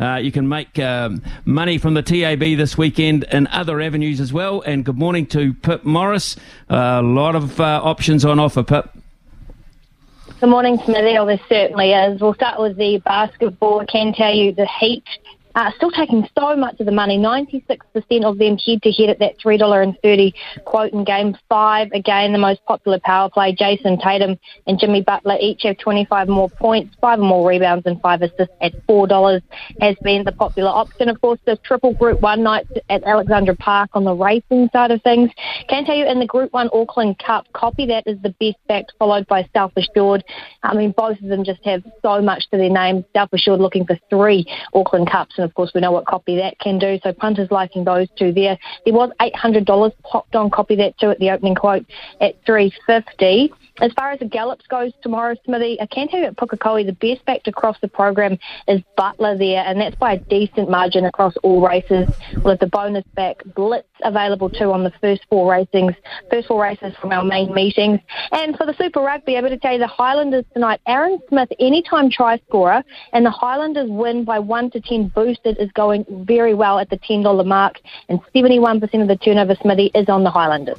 You can make money from the TAB this weekend and other avenues as well. And good morning to Pip Morris. A lot of options on offer, Pip. Good morning, Smithy. Oh, there certainly is. We'll start with the basketball. I can tell you the Heat still taking so much of the money, 96% of them head-to-head at that $3.30 quote in Game 5. Again, the most popular power play, Jason Tatum and Jimmy Butler each have 25 more points, 5 more rebounds and 5 assists at $4 has been the popular option. Of course, the triple Group 1 night at Alexandra Park on the racing side of things. Can tell you in the Group 1 Auckland Cup, Copy That is the best backed, followed by Self-Assured. I mean, both of them just have so much to their name. Self-Assured looking for 3 Auckland Cups, and of course we know what Copy That can do, so punters liking those two there. There was $800 popped on Copy That too at the opening quote at $3.50. As far as the gallops goes tomorrow, Smithy, I can tell you at Puka Koe the best backed across the program is Butler there, and that's by a decent margin across all races, with the bonus back Blitz available too on the first four races from our main meetings. And for the Super Rugby, I better tell you the Highlanders tonight. Aaron Smith, anytime try scorer, and the Highlanders win by 1 to 10 boosted is going very well at the $10 mark, and 71% of the turnover, Smithy, is on the Highlanders.